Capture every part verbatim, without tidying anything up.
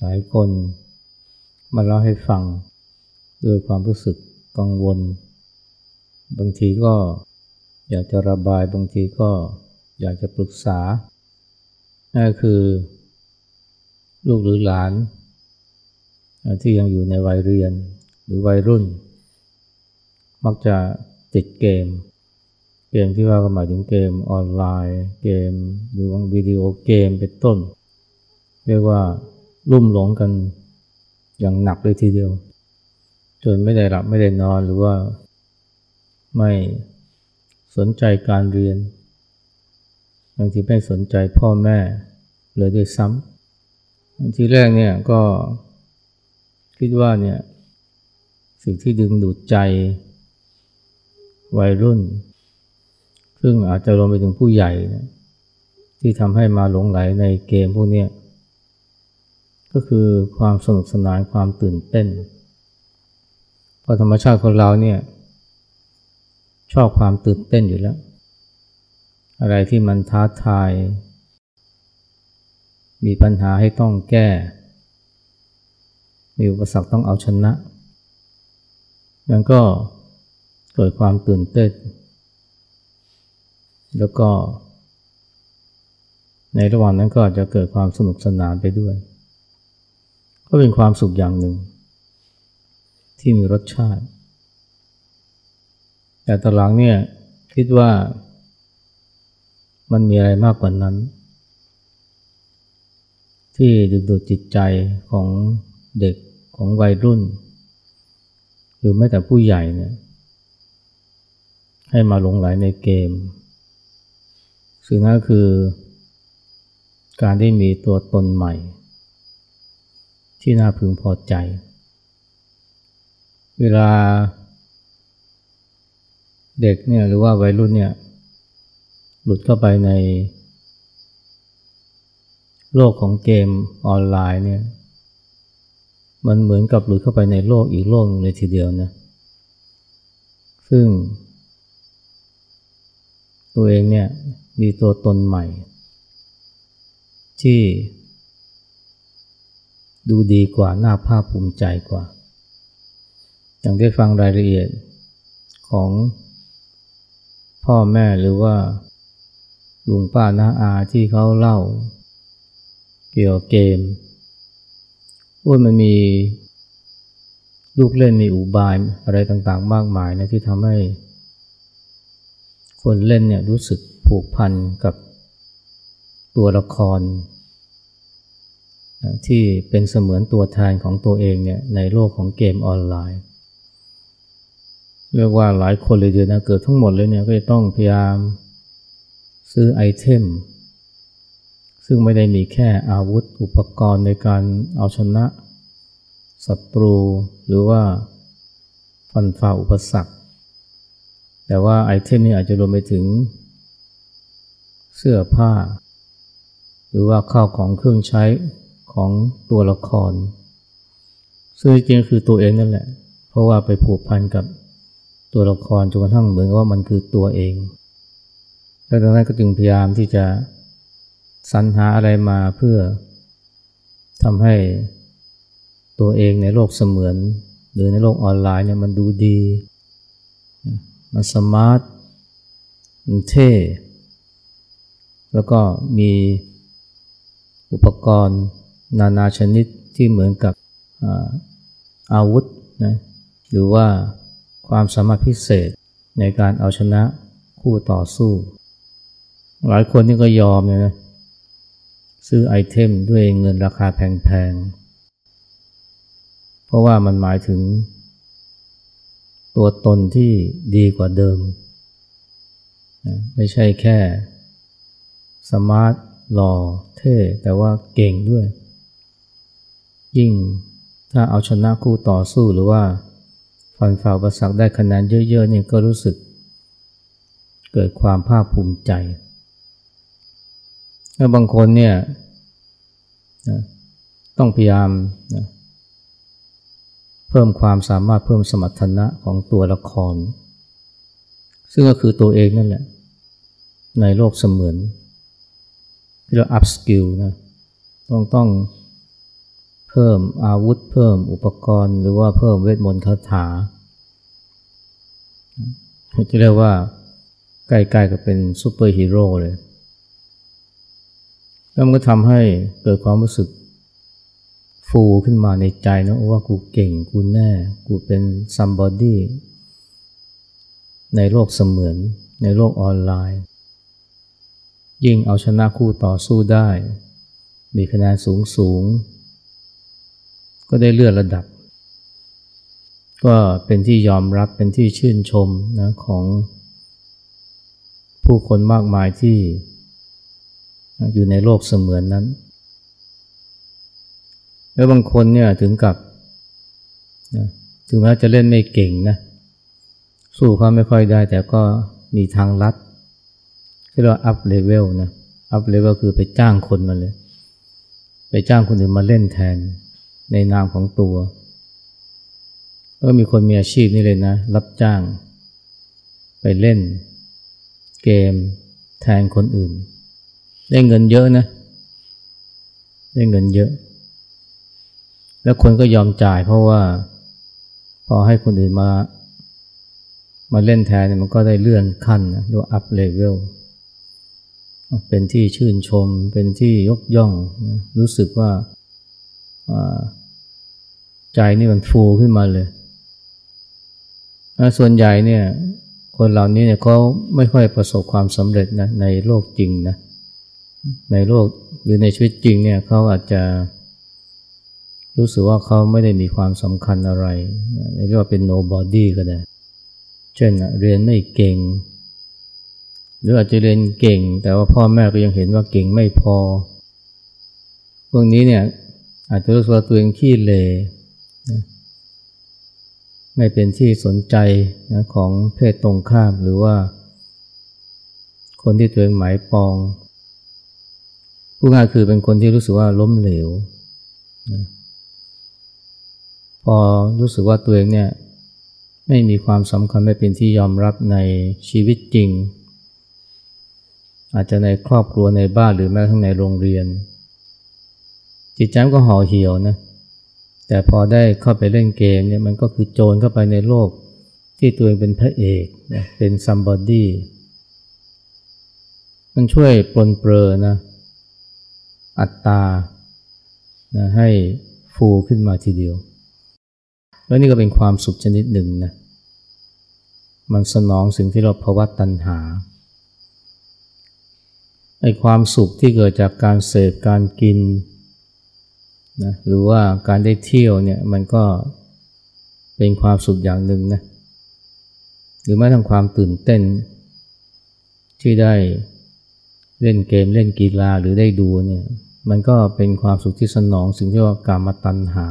หลายคนมาเล่าให้ฟังด้วยความรู้สึกกังวลบางทีก็อยากจะระบายบางทีก็อยากจะปรึกษานั่นคือลูกหรือหลานที่ยังอยู่ในวัยเรียนหรือวัยรุ่นมักจะติดเกมเกมที่ว่าก็หมายถึงเกมออนไลน์เกมหรือวิดีโอเกมเป็นต้นเรียกว่าลุ่มหลงกันอย่างหนักเลยทีเดียวจนไม่ได้หลับไม่ได้นอนหรือว่าไม่สนใจการเรียนบางทีไม่สนใจพ่อแม่เลยด้วยซ้ำบางทีแรกเนี่ยก็คิดว่าเนี่ยสิ่งที่ดึงดูดใจวัยรุ่นซึ่งอาจจะรวมไปถึงผู้ใหญ่นะที่ทำให้มาหลงไหลในเกมพวกนี้ก็คือความสนุกสนานความตื่นเต้นเพราะธรรมชาติคนเราเนี่ยชอบความตื่นเต้นอยู่แล้วอะไรที่มันท้าทายมีปัญหาให้ต้องแก้มีอุปสรรคต้องเอาชนะมันก็เกิดความตื่นเต้นแล้วก็ในระหว่างนั้นก็อาจจะเกิดความสนุกสนานไปด้วยก็เป็นความสุขอย่างหนึ่งที่มีรสชาติแต่ตอนหลังเนี่ยคิดว่ามันมีอะไรมากกว่านั้นที่ดึงดูดจิตใจของเด็กของวัยรุ่นหรือแม้แต่ผู้ใหญ่เนี่ยให้มาหลงไหลในเกมซึ่งนั่นคือการได้มีตัวตนใหม่ที่น่าพึงพอใจเวลาเด็กเนี่ยหรือว่าวัยรุ่นเนี่ยหลุดเข้าไปในโลกของเกมออนไลน์เนี่ยมันเหมือนกับหลุดเข้าไปในโลกอีกโลกหนึ่งเลยทีเดียวนะซึ่งตัวเองเนี่ยมีตัวตนใหม่ที่ดูดีกว่าน่าภาคภูมิใจกว่าอย่างได้ฟังรายละเอียดของพ่อแม่หรือว่าลุงป้าน้าอาที่เขาเล่าเกี่ยวกับเกมว่ามันมีลูกเล่นมีอุบายอะไรต่างๆมากมายนะที่ทำให้คนเล่นเนี่ยรู้สึกผูกพันกับตัวละครที่เป็นเสมือนตัวแทนของตัวเองเนี่ยในโลกของเกมออนไลน์เรียกว่าหลายคนเลยเดียวนะเกือบทั้งหมดเลยเนี่ยก็จะต้องพยายามซื้อไอเทมซึ่งไม่ได้มีแค่อาวุธอุปกรณ์ในการเอาชนะศัตรูหรือว่าฟันฝ่าอุปสรรคแต่ว่าไอเทมนี้อาจจะรวมไปถึงเสื้อผ้าหรือว่าข้าวของเครื่องใช้ของตัวละครซึ่งจริงๆคือตัวเองนั่นแหละเพราะว่าไปผูกพันกับตัวละครจนกระทั่งเหมือนกับว่ามันคือตัวเองและดังนั้นก็จึงพยายามที่จะสรรหาอะไรมาเพื่อทำให้ตัวเองในโลกเสมือนหรือในโลกออนไลน์เนี่ยมันดูดีมันสมาร์ทมันเท่แล้วก็มีอุปกรณ์นานาชนิดที่เหมือนกับอาวุธนะหรือว่าความสามารถพิเศษในการเอาชนะคู่ต่อสู้หลายคนนี่ก็ยอมเลยนะซื้อไอเทมด้วยเงินราคาแพงๆเพราะว่ามันหมายถึงตัวตนที่ดีกว่าเดิมไม่ใช่แค่สมาร์ทหล่อเท่แต่ว่าเก่งด้วยยิ่งถ้าเอาชนะคู่ต่อสู้หรือว่าฟันฝ่าอุปสรรคได้คะแนนเยอะๆเนี่ยก็รู้สึกเกิดความภาคภูมิใจแล้วบางคนเนี่ยนะต้องพยายามนะเพิ่มความสามารถเพิ่มสมรรถนะของตัวละครซึ่งก็คือตัวเองนั่นแหละในโลกเสมือนที่เราอัพสกิลนะต้องต้องเ พิ่มอาวุธเพิ่มอุปกรณ์หรือว่าเพิ่มเวทมนต์คาถาจะเรียกว่าใกล้ๆก็เป็นซูเปอร์ฮีโร่เลยแล้วมันก็ทำให้เกิดความรู้สึกฟูขึ้นมาในใจนะว่ากูเก่งกูแน่กูเป็นซัมบอดี้ในโลกเสมือนในโลกออนไลน์ยิ่งเอาชนะคู่ต่อสู้ได้มีคะแนนสูงสูงก็ได้เลื่อนระดับก็เป็นที่ยอมรับเป็นที่ชื่นชมนะของผู้คนมากมายที่อยู่ในโลกเสมือนนั้นแล้วบางคนเนี่ยถึงกับนะถึงแม้จะเล่นไม่เก่งนะสู้เขาไม่ค่อยได้แต่ก็มีทางลัดที่เราอัพเลเวลนะอัพเลเวลคือไปจ้างคนมาเลยไปจ้างคนอื่นมาเล่นแทนในนามของตัวก็มีคนมีอาชีพนี่เลยนะรับจ้างไปเล่นเกมแทนคนอื่นได้เงินเยอะนะได้เงินเยอะแล้วคนก็ยอมจ่ายเพราะว่าพอให้คนอื่นมามาเล่นแทนมันก็ได้เลื่อนขั้นนะเรียกว่าอัพเลเวลเป็นที่ชื่นชมเป็นที่ยกย่องนะรู้สึกว่าใจนี่มันฟูขึ้นมาเลยส่วนใหญ่เนี่ยคนเหล่านี้เนี่ยเขาไม่ค่อยประสบความสำเร็จนะในโลกจริงนะในโลกหรือในชีวิตจริงเนี่ยเขาอาจจะรู้สึกว่าเขาไม่ได้มีความสำคัญอะไรเรียกว่าเป็น nobody ก็ได้เช่นเรียนไม่เก่งหรืออาจจะเรียนเก่งแต่ว่าพ่อแม่ก็ยังเห็นว่าเก่งไม่พอพวกนี้เนี่ยอาจจะรู้สึกว่าตัวเองขี้เหร่นะไม่เป็นที่สนใจนะของเพศตรงข้ามหรือว่าคนที่ตัวเองหมายปองพูดง่ายคือเป็นคนที่รู้สึกว่าล้มเหลวนะพอรู้สึกว่าตัวเองเนี่ยไม่มีความสำคัญไม่เป็นที่ยอมรับในชีวิตจริงอาจจะในครอบครัวในบ้านหรือแม้กระทั่งในโรงเรียนจิตใจมันก็ห่อเหี่ยวนะแต่พอได้เข้าไปเล่นเกมเนี่ยมันก็คือโจรเข้าไปในโลกที่ตัวเองเป็นพระเอกนะเป็นซัมบอดี้มันช่วยปลนเปลือนะอัตตานะให้ฟูขึ้นมาทีเดียวแล้วนี่ก็เป็นความสุขชนิดหนึ่งนะมันสนองสิ่งที่เราภวตัณหาไอ้ความสุขที่เกิดจากการเสพการกินนะหรือว่าการได้เที่ยวเนี่ยมันก็เป็นความสุขอย่างหนึ่งนะหรือแม้ทั้งความตื่นเต้นที่ได้เล่นเกมเล่นกีฬาหรือได้ดูเนี่ยมันก็เป็นความสุขที่สนองสิ่งที่ว่ากามตัณหา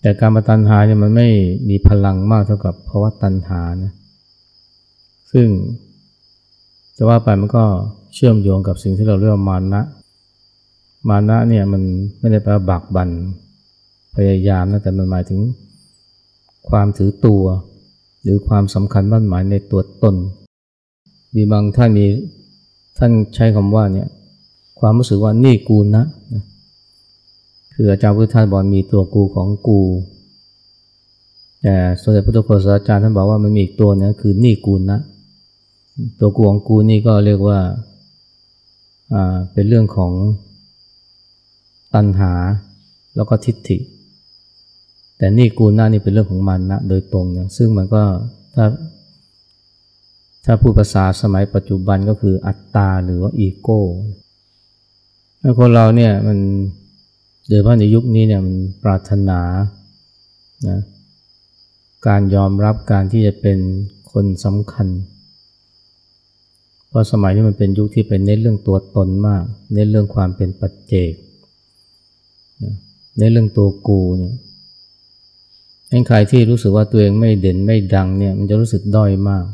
แต่กามตัณหาเนี่ยมันไม่มีพลังมากเท่ากับภวตัณหานะซึ่งจะว่าไปมันก็เชื่อมโยงกับสิ่งที่เราเรียกว่ามานะมานะเนี่ยมันไม่ได้แปลว่าบากบั่นพยายามนะแต่มันหมายถึงความถือตัวหรือความสำคัญมั่นหมายในตัวตนมีบางท่านมีท่านใช้คำว่าเนี่ยความรู้สึกว่านี่กูนะคืออาจารย์พุทธทาสบอกมีตัวกูของกูแต่สมเด็จพระพุทธโฆษาจารย์ท่านบอกว่ามันมีอีกตัวนะคือนี่กูนะตัวกูของกูนี่ก็เรียกว่าอ่าเป็นเรื่องของตัณหาแล้วก็ทิฏฐิแต่นี่กูนะนี่เป็นเรื่องของมานะโดยตรงนะซึ่งมันก็ถ้าถ้าพูดภาษาสมัยปัจจุบันก็คืออัตตาหรือว่าอีโก้คนเราเนี่ยมันโดยเฉพาะในยุคนี้เนี่ยมันปรารถนานะการยอมรับการที่จะเป็นคนสำคัญเพราะสมัยนี้มันเป็นยุคที่เป็นเน้นเรื่องตัวตนมากเน้นเรื่องความเป็นปัจเจกเน้นเรื่องตัวกูเนี่ยงั้นใครที่รู้สึกว่าตัวเองไม่เด่นไม่ดังเนี่ยมันจะรู้สึกด้อยมาก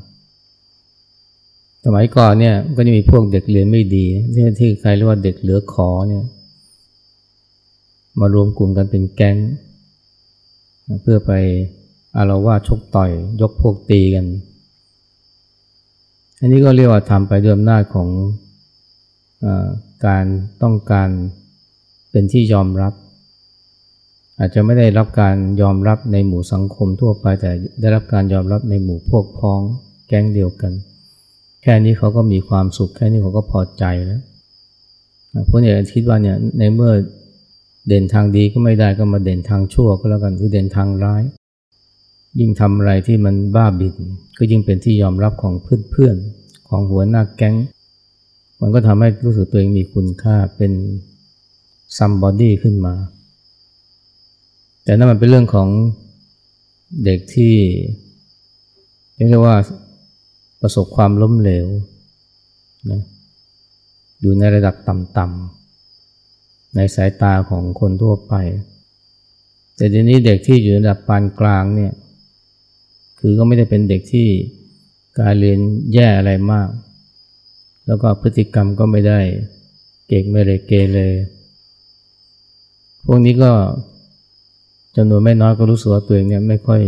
สมัยก่อนเนี่ยก็จะมีพวกเด็กเรียนไม่ดีที่ที่ใครเรียกว่าเด็กเหลือขอเนี่ยมารวมกลุ่มกันเป็นแก๊งเพื่อไปอารวาสชกต่อยยกพวกตีกันอันนี้ก็เรียกว่าทำไปด้วยอำนาจของการต้องการเป็นที่ยอมรับ อาจจะไม่ได้รับการยอมรับในหมู่สังคมทั่วไปแต่ได้รับการยอมรับในหมู่พวกพ้องแก๊งเดียวกันแค่นี้เขาก็มีความสุขแค่นี้เขาก็พอใจแล้วพวกเนี่ยคิดว่าเนี่ยในเมื่อเด่นทางดีก็ไม่ได้ก็มาเด่นทางชั่วก็แล้วกันคือเด่นทางร้ายยิ่งทำอะไรที่มันบ้าบินก็ยิ่งเป็นที่ยอมรับของเพื่อนๆของหัวหน้าแก๊งมันก็ทำให้รู้สึกตัวเองมีคุณค่าเป็นซัมบอดี้ขึ้นมาแต่นั่นมันเป็นเรื่องของเด็กที่เรียกว่าประสบความล้มเหลวนะอยู่ในระดับต่ำๆในสายตาของคนทั่วไปแต่ทีนี้เด็กที่อยู่ในระดับปานกลางเนี่ยคือก็ไม่ได้เป็นเด็กที่การเรียนแย่อะไรมากแล้วก็พฤติกรรมก็ไม่ได้เกเรไม่เกเรพวกนี้ก็จำนวนไม่น้อยก็รู้สึกว่าตัวเองเนี่ยไม่ค่อย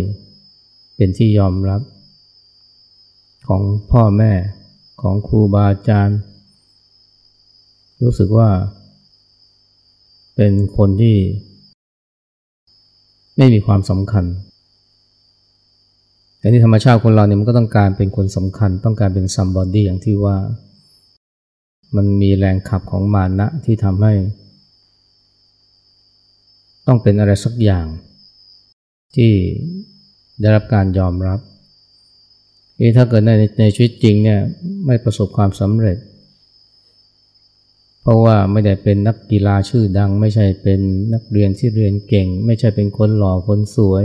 เป็นที่ยอมรับของพ่อแม่ของครูบาอาจารย์รู้สึกว่าเป็นคนที่ไม่มีความสำคัญแต่ที่ธรรมชาติคนเราเนี่ยมันก็ต้องการเป็นคนสำคัญต้องการเป็นซัมบอดี้อย่างที่ว่ามันมีแรงขับของมานะที่ทำให้ต้องเป็นอะไรสักอย่างที่ได้รับการยอมรับนี่ถ้าเกิดในในชีวิตจริงเนี่ยไม่ประสบความสำเร็จเพราะว่าไม่ได้เป็นนักกีฬาชื่อดังไม่ใช่เป็นนักเรียนที่เรียนเก่งไม่ใช่เป็นคนหล่อคนสวย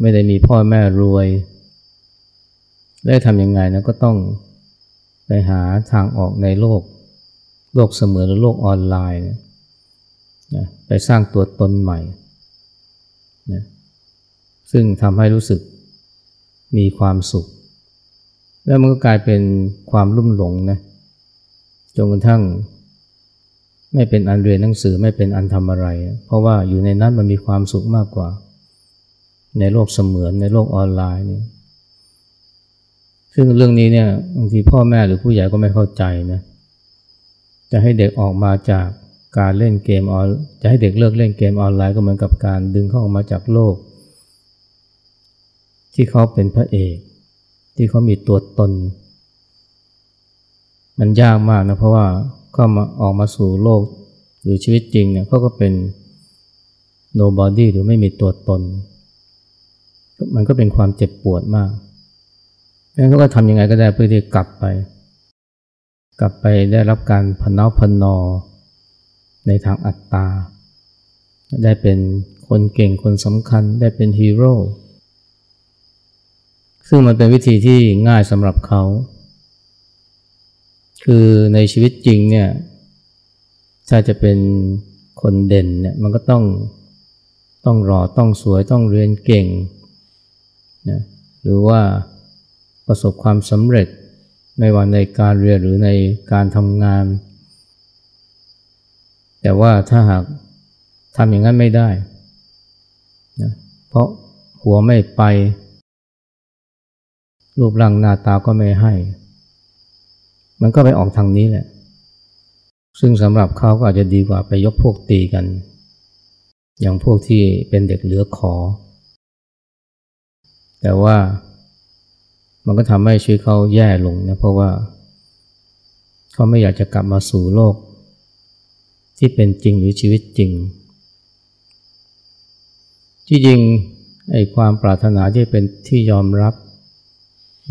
ไม่ได้มีพ่อแม่รวยแล้วทำยังไงนะก็ต้องไปหาทางออกในโลกโลกเสมือนหรือโลกออนไลน์นะไปสร้างตัวตนใหม่นะซึ่งทำให้รู้สึกมีความสุขแล้วมันก็กลายเป็นความลุ่มหลงนะจนกระทั่งไม่เป็นอันเรียนหนังสือไม่เป็นอันทำอะไรเพราะว่าอยู่ในนั้นมันมีความสุขมากกว่าในโลกเสมือนในโลกออนไลน์เนี่ยซึ่งเรื่องนี้เนี่ยบางทีพ่อแม่หรือผู้ใหญ่ก็ไม่เข้าใจนะจะให้เด็กออกมาจากการเล่นเกมออนจะให้เด็กเลิกเล่นเกมออนไลน์ก็เหมือนกับการดึงเขาออกมาจากโลกที่เขาเป็นพระเอกที่เขามีตัวตนมันยากมากนะเพราะว่าเข้ามาออกมาสู่โลกหรือชีวิตจริงเนี่ยเขาก็เป็น nobody หรือไม่มีตัวตนมันก็เป็นความเจ็บปวดมากงั้นเขาก็ทำยังไงก็ได้เพื่อที่กลับไปกลับไปได้รับการพะเนาพะนอในทางอัตตาได้เป็นคนเก่งคนสำคัญได้เป็นฮีโร่ซึ่งมันเป็นวิธีที่ง่ายสำหรับเขาคือในชีวิตจริงเนี่ยถ้าจะเป็นคนเด่นเนี่ยมันก็ต้องต้องหล่อต้องสวยต้องเรียนเก่งนะหรือว่าประสบความสำเร็จไม่ว่าในการเรียนหรือในการทำงานแต่ว่าถ้าหากทำอย่างนั้นไม่ได้นะเพราะหัวไม่ไปรูปร่างหน้าตาก็ไม่ให้มันก็ไปออกทางนี้แหละซึ่งสำหรับเขาก็อาจจะดีกว่าไปยกพวกตีกันอย่างพวกที่เป็นเด็กเหลือขอแต่ว่ามันก็ทำให้ชีวิตเขาแย่ลงนะเพราะว่าเขาไม่อยากจะกลับมาสู่โลกที่เป็นจริงหรือชีวิตจริงที่จริงไอ้ความปรารถนาที่เป็นที่ยอมรับ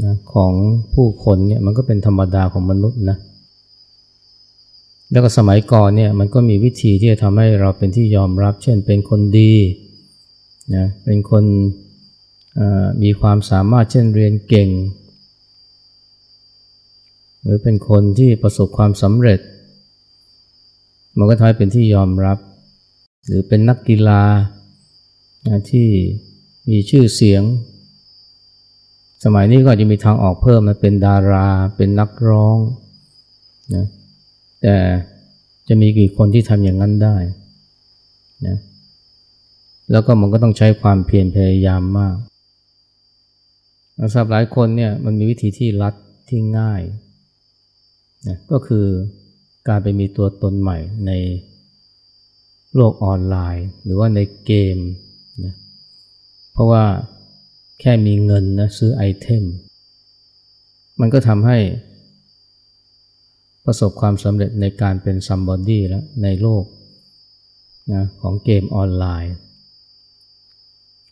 นะของผู้คนเนี่ยมันก็เป็นธรรมดาของมนุษย์นะแล้วก็สมัยก่อนเนี่ยมันก็มีวิธีที่จะทำให้เราเป็นที่ยอมรับเช่นเป็นคนดีนะเป็นคนมีความสามารถเช่นเรียนเก่งหรือเป็นคนที่ประสบความสำเร็จมันก็ทำให้เป็นที่ยอมรับหรือเป็นนักกีฬานะที่มีชื่อเสียงสมัยนี้ก็จะมีทางออกเพิ่มนะเป็นดาราเป็นนักร้องนะแต่จะมีกี่คนที่ทำอย่างนั้นได้นะแล้วก็มันก็ต้องใช้ความเพียรพยายามมากสำหรับหลายคนเนี่ยมันมีวิธีที่ลัดที่ง่ายนะก็คือการไปมีตัวตนใหม่ใน โลกออนไลน์หรือว่าในเกมนะเพราะว่าแค่มีเงินนะซื้อไอเทมมันก็ทำให้ประสบความสำเร็จในการเป็นซัมบอดี้แล้วในโลกนะของเกมออนไลน์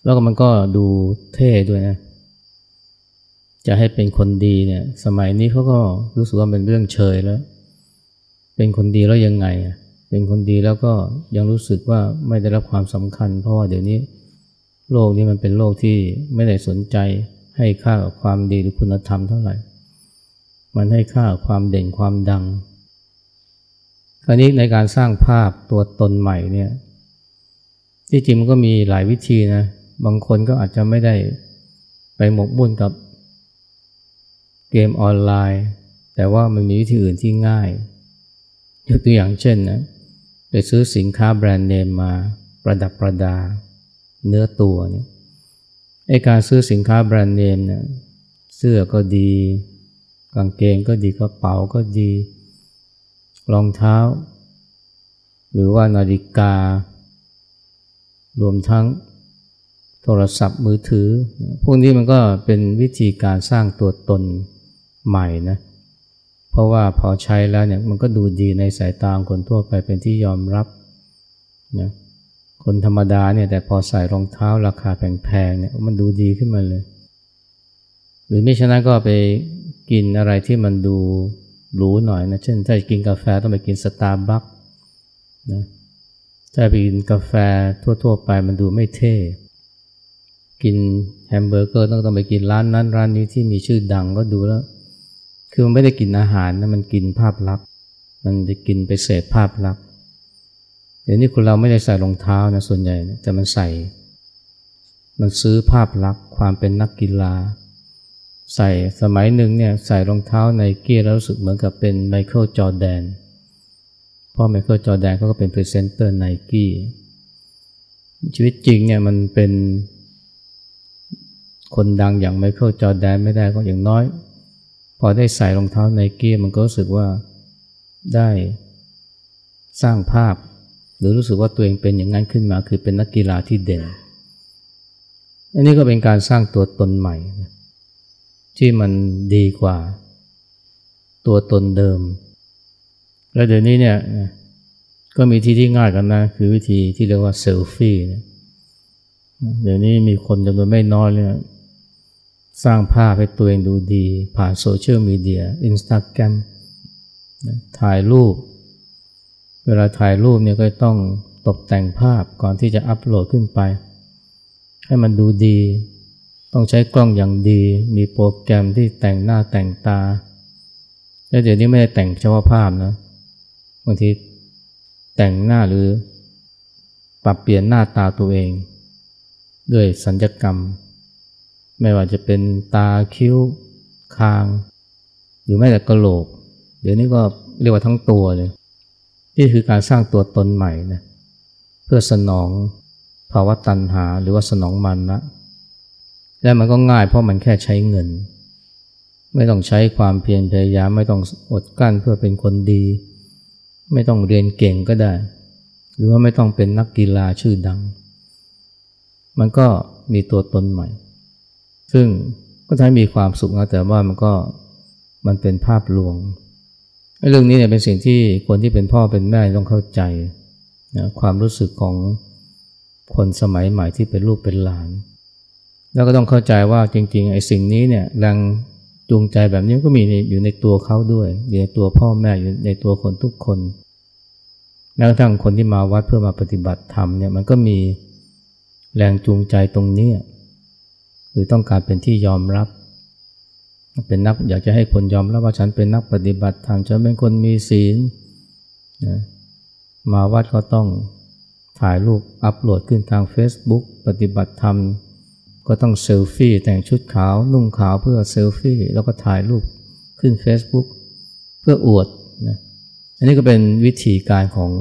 แล้วก็มันก็ดูเท่ด้วยนะจะให้เป็นคนดีเนี่ยสมัยนี้เขาก็รู้สึกว่าเป็นเรื่องเชยแล้วเป็นคนดีแล้วยังไงเป็นคนดีแล้วก็ยังรู้สึกว่าไม่ได้รับความสำคัญเพราะว่าเดี๋ยวนี้โลกนี้มันเป็นโลกที่ไม่ได้สนใจให้ค่ากับความดีหรือคุณธรรมเท่าไหร่มันให้ค่ากับความเด่นความดังคราวนี้ในการสร้างภาพตัวตนใหม่เนี่ยที่จริงมันก็มีหลายวิธีนะบางคนก็อาจจะไม่ได้ไปหมกมุ่นกับเกมออนไลน์แต่ว่ามันมีวิธีอื่นที่ง่ายยกตัวอย่างเช่นนะไปซื้อสินค้าแบรนด์เนมมาประดับประดาเนื้อตัวเนี่ยไอ้การซื้อสินค้าแบรนด์เนมเนี่ยเสื้อก็ดีกางเกงก็ดีกระเป๋าก็ดีรองเท้าหรือว่านาฬิการวมทั้งโทรศัพท์มือถือพวกนี้มันก็เป็นวิธีการสร้างตัวตนใหม่นะเพราะว่าพอใช้แล้วเนี่ยมันก็ดูดีในสายตาคนทั่วไปเป็นที่ยอมรับนะคนธรรมดาเนี่ยแต่พอใส่รองเท้าราคาแพงๆเนี่ยมันดูดีขึ้นมาเลยหรือไม่ฉะนั้นก็ไปกินอะไรที่มันดูหรูหน่อยนะเช่นถ้ากินกาแฟต้องไปกินสตาร์บัคนะถ้าไปกินกาแฟทั่วๆไปมันดูไม่เท่กินแฮมเบอร์เกอร์ต้องต้องไปกินร้านนั้นร้านนี้ที่มีชื่อดังก็ดูแล้วคือมันไม่ได้กินอาหารนะมันกินภาพลักษณ์มันจะกินไปเสพภาพลักษณ์เดี๋ยวนี้คนเราไม่ได้ใส่รองเท้านะส่วนใหญ่แต่มันใส่มันซื้อภาพลักษณ์ความเป็นนักกีฬาใส่สมัยหนึ่งเนี่ยใส่รองเท้าไนกี้แล้วรู้สึกเหมือนกับเป็นไมเคิลจอร์แดนเพราะไมเคิลจอร์แดนเขาก็เป็นพรีเซนเตอร์ไนกี้ชีวิตจริงเนี่ยมันเป็นคนดังอย่างไมเคิลจอร์แดนไม่ได้ก็อย่างน้อยพอได้ใส่รองเท้าไนกี้มันก็รู้สึกว่าได้สร้างภาพหรือรู้สึกว่าตัวเองเป็นอย่างนั้นขึ้นมาคือเป็นนักกีฬาที่เด่นอันนี้ก็เป็นการสร้างตัวตนใหม่ที่มันดีกว่าตัวตนเดิมแล้วเดี๋ยวนี้เนี่ยก็มีที่ที่ง่ายกันนะคือวิธีที่เรียกว่าเซลฟี่เดี๋ยวนี้มีคนจำนวนไม่น้อยเลยสร้างภาพให้ตัวเองดูดีผ่านโซเชียลมีเดียอินสตาแกรมถ่ายรูปเวลาถ่ายรูปเนี่ยก็ต้องตกแต่งภาพก่อนที่จะอัพโหลดขึ้นไปให้มันดูดีต้องใช้กล้องอย่างดีมีโปรแกรมที่แต่งหน้าแต่งตาแล้วเดี๋ยวนี้ไม่ได้แต่งเฉพาะภาพนะบางทีแต่งหน้าหรือปรับเปลี่ยนหน้าตาตัวเองด้วยศัลยกรรมไม่ว่าจะเป็นตาคิ้วคางหรือแม้แต่กะโหลกเดี๋ยวนี้ก็เรียกว่าทั้งตัวเลยนี่คือการสร้างตัวตนใหม่นะเพื่อสนองภาวะตัณหาหรือว่าสนองมานะและมันก็ง่ายเพราะมันแค่ใช้เงินไม่ต้องใช้ความเพียรพยายามไม่ต้องอดกลั้นเพื่อเป็นคนดีไม่ต้องเรียนเก่งก็ได้หรือว่าไม่ต้องเป็นนักกีฬาชื่อดังมันก็มีตัวตนใหม่ซึ่งก็ทำให้มีความสุขนะแต่ว่ามันก็มันเป็นภาพลวงเรื่องนี้เนี่ยเป็นสิ่งที่คนที่เป็นพ่อเป็นแม่ต้องเข้าใจนะความรู้สึกของคนสมัยใหม่ที่เป็นลูกเป็นหลานแล้วก็ต้องเข้าใจว่าจริงๆไอ้สิ่งนี้เนี่ยแรงจูงใจแบบนี้ก็มีอยู่ในตัวเขาด้วยอยู่ในตัวพ่อแม่อยู่ในตัวคนทุกคนแม้กระทั่งคนที่มาวัดเพื่อมาปฏิบัติธรรมเนี่ยมันก็มีแรงจูงใจตรงนี้หรือต้องการเป็นที่ยอมรับเป็นนักอยากจะให้คนยอมรับว่าฉันเป็นนักปฏิบัติธรรมฉันเป็นคนมีศีลนะมาวัดก็ต้องถ่ายรูปอัพโหลดขึ้นทาง Facebook ปฏิบัติธรรมก็ต้องเซลฟี่แต่งชุดขาวนุ่งขาวเพื่อเซลฟี่แล้วก็ถ่ายรูปขึ้น Facebook เพื่ออวดนะอันนี้ก็เป็นวิธีการของ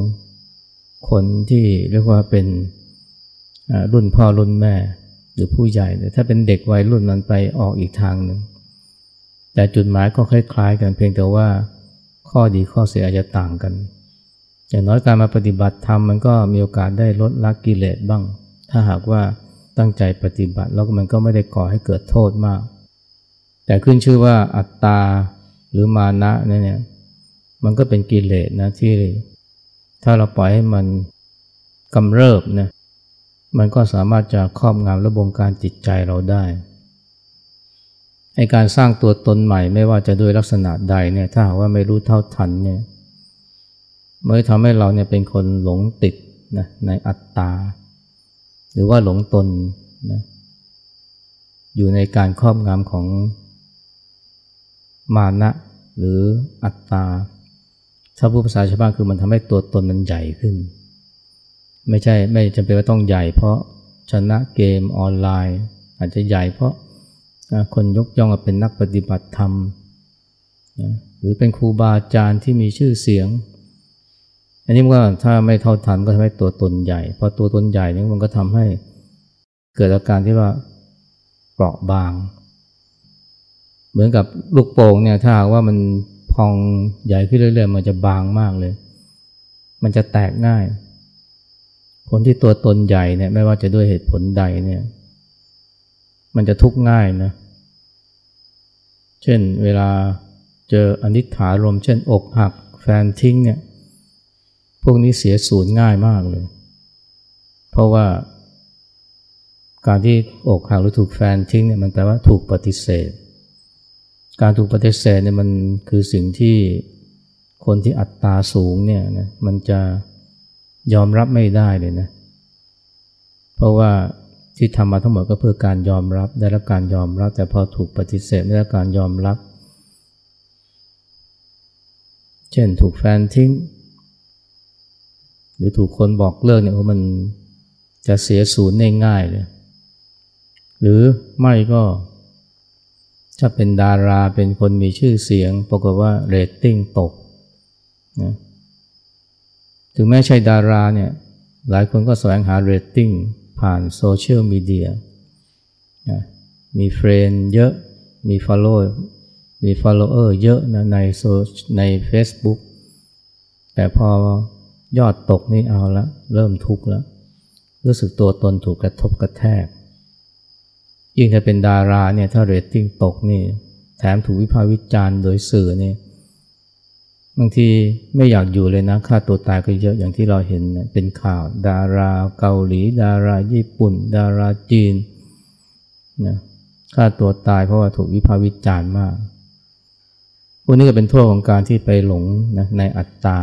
คนที่เรียกว่าเป็นรุ่นพ่อรุ่นแม่หรือผู้ใหญ่แต่ถ้าเป็นเด็กวัยรุ่นมันไปออกอีกทางหนึ่งแต่จุดหมายก็คล้ายๆกันเพียงแต่ว่าข้อดีข้อเสียอาจจะต่างกัน อย่างน้อยการมาปฏิบัติธรรมมันก็มีโอกาสได้ลดละกิเลสบ้างถ้าหากว่าตั้งใจปฏิบัติแล้วมันก็ไม่ได้ก่อให้เกิดโทษมากแต่ขึ้นชื่อว่าอัตตาหรือมานะเนี่ยมันก็เป็นกิเลสนะที่ถ้าเราปล่อยให้มันกำเริบนะมันก็สามารถจะครอบงำและบงการจิตใจเราได้ไอ้การสร้างตัวตนใหม่ไม่ว่าจะด้วยลักษณะใดเนี่ยถ้าหากว่าไม่รู้เท่าทันเนี่ยมันทำให้เราเนี่ยเป็นคนหลงติดนะในอัตตาหรือว่าหลงตนนะอยู่ในการครอบงำของมานะหรืออัตตาถ้าพูดภาษาชาวบ้านคือมันทำให้ตัวตนมันใหญ่ขึ้นไม่ใช่ไม่จำเป็นว่าต้องใหญ่เพราะชนะเกมออนไลน์อาจจะใหญ่เพราะคนยกย่องว่าเป็นนักปฏิบัติธรรมนะหรือเป็นครูบาอาจารย์ที่มีชื่อเสียงอันนี้มันก็ถ้าไม่เท่าทันก็ทำให้ตัวตนใหญ่พอตัวตนใหญ่นี่มันก็ทำให้เกิดอาการที่ว่าเปราะบางเหมือนกับลูกโป่งเนี่ยถ้าหากว่ามันพองใหญ่ขึ้นเรื่อยๆมันจะบางมากเลยมันจะแตกง่ายคนที่ตัวตนใหญ่เนี่ยไม่ว่าจะด้วยเหตุผลใดเนี่ยมันจะทุกข์ง่ายนะเช่นเวลาเจออนิจฐารมเช่นอกหักแฟนทิ้งเนี่ยพวกนี้เสียสูญง่ายมากเลยเพราะว่าการที่อกหักหรือถูกแฟนทิ้งเนี่ยมันแปลว่าถูกปฏิเสธการถูกปฏิเสธเนี่ยมันคือสิ่งที่คนที่อัตตาสูงเนี่ยนะมันจะยอมรับไม่ได้เลยนะเพราะว่าที่ทำมาทั้งหมดก็เพื่อการยอมรับได้รับการยอมรับแต่พอถูกปฏิเสธไม่ได้รับการยอมรับเช่นถูกแฟนทิ้งหรือถูกคนบอกเลิกเนี่ยมันจะเสียสูญง่ายๆเลยหรือไม่ก็ถ้าเป็นดาราเป็นคนมีชื่อเสียงปรากฏว่าเรตติ้งตกนะถึงแม้ใช่ดาราเนี่ยหลายคนก็แสวงหาเรตติ้งผ่านโซเชียลมีเดียนะมีเฟรนด์เยอะมีฟอลโลว์มีฟอลโลเวอร์เยอะนะในโซใน Facebook แต่พอยอดตกนี่เอาละเริ่มทุกข์แล้วรู้สึกตัวตนถูกกระทบกระแทกยิ่งถ้าเป็นดาราเนี่ยถ้าเรตติ้งตกนี่แถมถูกวิพากษ์วิจารณ์โดยสื่อนี่บางทีไม่อยากอยู่เลยนะค่าตัวตายก็เยอะอย่างที่เราเห็นเป็นข่าวดาราเกาหลีดาราญี่ปุ่นดาราจีนนะค่าตัวตายเพราะว่าถูกวิพากษ์วิจารณ์มากพวกนี้ก็เป็นโทษของการที่ไปหลงนะในอัตตา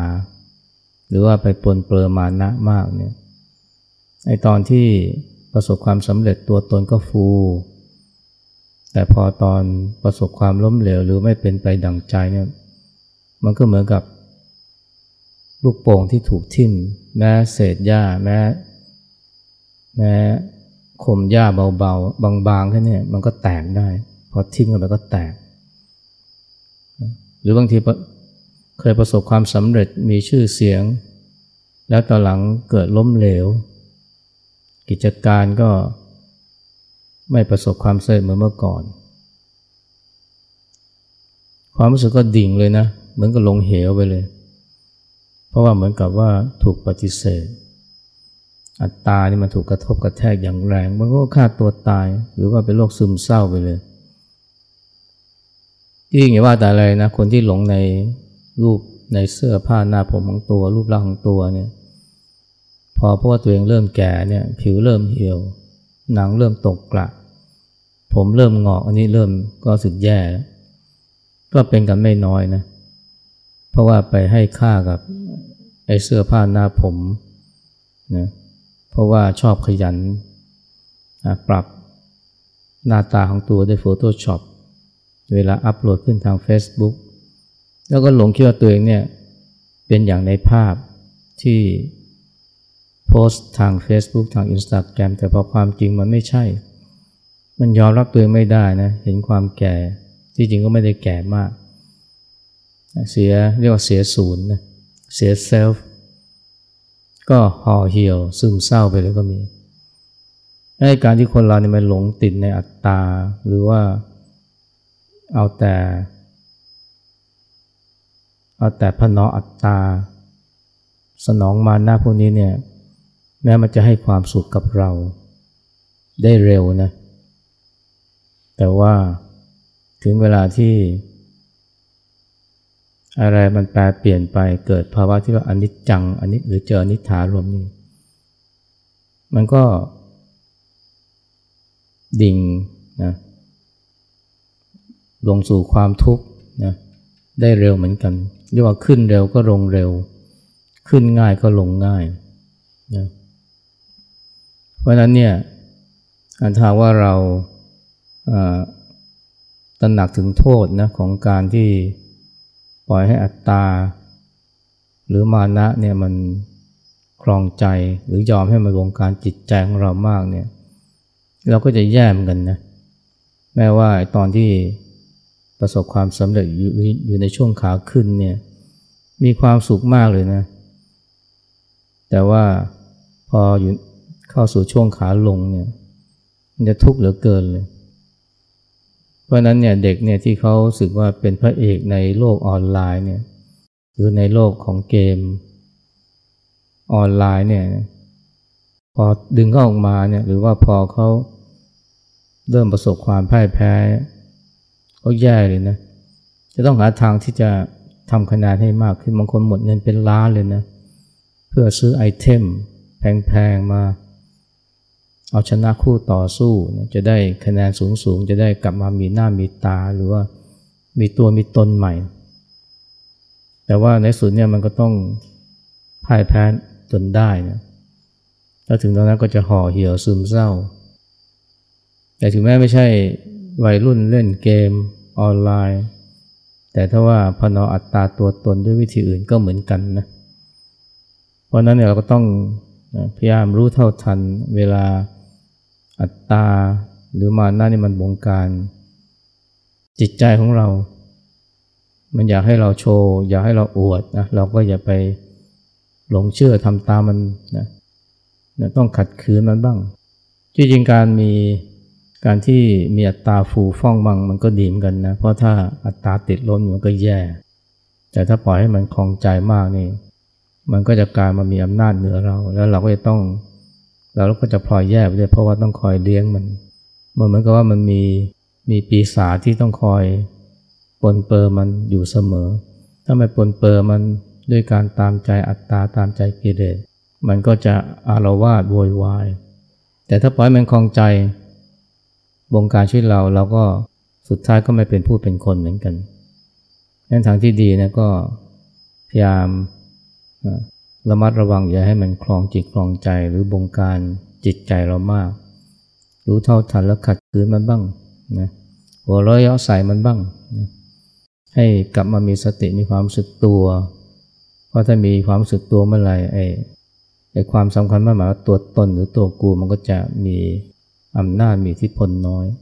หรือว่าไปปนเปื้อนมานะมากเนี่ยไอตอนที่ประสบความสำเร็จตัวตนก็ฟูแต่พอตอนประสบความล้มเหลวหรือไม่เป็นไปดั่งใจเนี่ยมันก็เหมือนกับลูกโป่งที่ถูกทิ่มแม้เศษหญ้าแม้แม้คมหญ้าเบาๆบางๆแค่นี้มันก็แตกได้พอทิ่มกันไปก็แตกหรือบางทีเคยประสบความสำเร็จมีชื่อเสียงแล้วตอนหลังเกิดล้มเหลวกิจการก็ไม่ประสบความสำเร็จเหมือนเมื่อก่อนความรู้สึกก็ดิ่งเลยนะเหมือนกับลงเหวไปเลยเพราะว่าเหมือนกับว่าถูกปฏิเสธอัตตานี่มันถูกกระทบกระแทกอย่างแรงมันก็ฆ่าตัวตายหรือว่าเป็นโรคซึมเศร้าไปเลยยิ่งอย่าว่าแต่อะไรนะคนที่หลงในรูปในเสื้อผ้าหน้าผมของตัวรูปร่างของตัวเนี่ยพอเพราะว่าตัวเองเริ่มแก่เนี่ยผิวเริ่มเหี่ยวหนังเริ่มตกกระผมเริ่มงอกอันนี้เริ่มก็สุดแย่แล้วก็เป็นกันไม่น้อยนะเพราะว่าไปให้ค่ากับไอ้เสื้อผ้าหน้าผมนะเพราะว่าชอบขยันปรับหน้าตาของตัวด้วย Photoshop เวลาอัปโหลดขึ้นทาง Facebook แล้วก็หลงคิดว่าตัวเองเนี่ยเป็นอย่างในภาพที่โพสต์ทาง Facebook ทาง Instagram แต่พอความจริงมันไม่ใช่มันยอมรับตัวเองไม่ได้นะเห็นความแก่ที่จริงก็ไม่ได้แก่มากเสียเรียกว่าเสียศูนย์นะเสียเซลฟ์ก็ห่อเหี่ยวซึมเศร้าไปเลยก็มีให้การที่คนเราเนี่ยมันหลงติดในอัตตาหรือว่าเอาแต่เอาแต่พนออัตตา สนองมานะพวกนี้เนี่ยแม้มันจะให้ความสุขกับเราได้เร็วนะแต่ว่าถึงเวลาที่อะไรมันแปรเปลี่ยนไปเกิดภาวะที่ว่าอนิจจังอนิจหรือเจออนิจฐานรวมนี่มันก็ดิ่งนะลงสู่ความทุกข์นะได้เร็วเหมือนกันเรียกว่าขึ้นเร็วก็ลงเร็วขึ้นง่ายก็ลงง่ายนะเพราะฉะนั้นเนี่ยถ้าว่าเราตระหนักถึงโทษนะของการที่ปล่อยให้อัตตาหรือมานะเนี่ยมันครองใจหรือยอมให้มันวงการจิตใจของเรามากเนี่ยเราก็จะแย่เหมือนกันนะแม้ว่าตอนที่ประสบความสำเร็จอยู่ในช่วงขาขึ้นเนี่ยมีความสุขมากเลยนะแต่ว่าพออยู่เข้าสู่ช่วงขาลงเนี่ยมันจะทุกข์เหลือเกินเลยเพราะนั้นเนี่ยเด็กเนี่ยที่เขาสึกว่าเป็นพระเอกในโลกออนไลน์เนี่ยหรือในโลกของเกมออนไลน์เนี่ยพอดึงเขาออกมาเนี่ยหรือว่าพอเขาเริ่มประสบความพ่ายแพ้เขาแย่เลยนะจะต้องหาทางที่จะทำคะแนนให้มากขึ้นบางคนหมดเงินเป็นล้านเลยนะเพื่อซื้อไอเทมแพงๆมาเอาชนะคู่ต่อสู้จะได้คะแนนสูงๆจะได้กลับมามีหน้ามีตาหรือว่ามีตัวมีตนใหม่แต่ว่าในสุดเนี่ยมันก็ต้องพ่ายแพ้จนได้นะแล้วถึงตอนนั้นก็จะห่อเหี่ยวซึมเศร้าแต่ถึงแม้ไม่ใช่วัยรุ่นเล่นเกมออนไลน์แต่ถ้าว่าพนออัตตาตัวตนด้วยวิธีอื่นก็เหมือนกันนะเพราะนั้นเนี่ยเราก็ต้องพยายามรู้เท่าทันเวลาอัตตาหรือมานะนี่มันบงการจิตใจของเรามันอยากให้เราโชว์อยากให้เราอวดนะเราก็อย่าไปหลงเชื่อทำตามมันนะนะต้องขัดขืนมันบ้างจริงๆการมีการที่มีอัตตาฟูฟ่องบังมันก็ดีเหมือนกันนะเพราะถ้าอัตตาติดล้นมันก็แย่แต่ถ้าปล่อยให้มันคลองใจมากนี่มันก็จะกลายมามีอำนาจเหนือเราแล้วเราก็จะต้องเราก็จะพลอยแย่ไปด้วยเพราะว่าต้องคอยเลี้ยงมันมันเหมือนกับว่ามันมีมีปีศาจที่ต้องคอยปนเปื้อมันอยู่เสมอถ้าไม่ปนเปื้อมันด้วยการตามใจอัตตาตามใจกิเลสมันก็จะอาละวาดโวยวายแต่ถ้าปล่อยมันคลองใจบงการชีวิตเราเราก็สุดท้ายก็ไม่เป็นผู้เป็นคนเหมือนกันงั้นทางที่ดีนะก็พยายามระมัดระวังอย่าให้มันคลองจิตคลองใจหรือบงการจิตใจเรามากรู้เท่าทันแล้วขัดขืนมันบ้างนะหัวเราะเยาะใส่มันบ้างนะให้กลับมามีสติมีความรู้สึกตัวเพราะถ้ามีความรู้สึกตัวเมื่อไหร่ไอ้ไอ้ความสำคัญมากหมายว่าตัวตนหรือตัวกูมันก็จะมีอำนาจมีอิทธิพลน้อย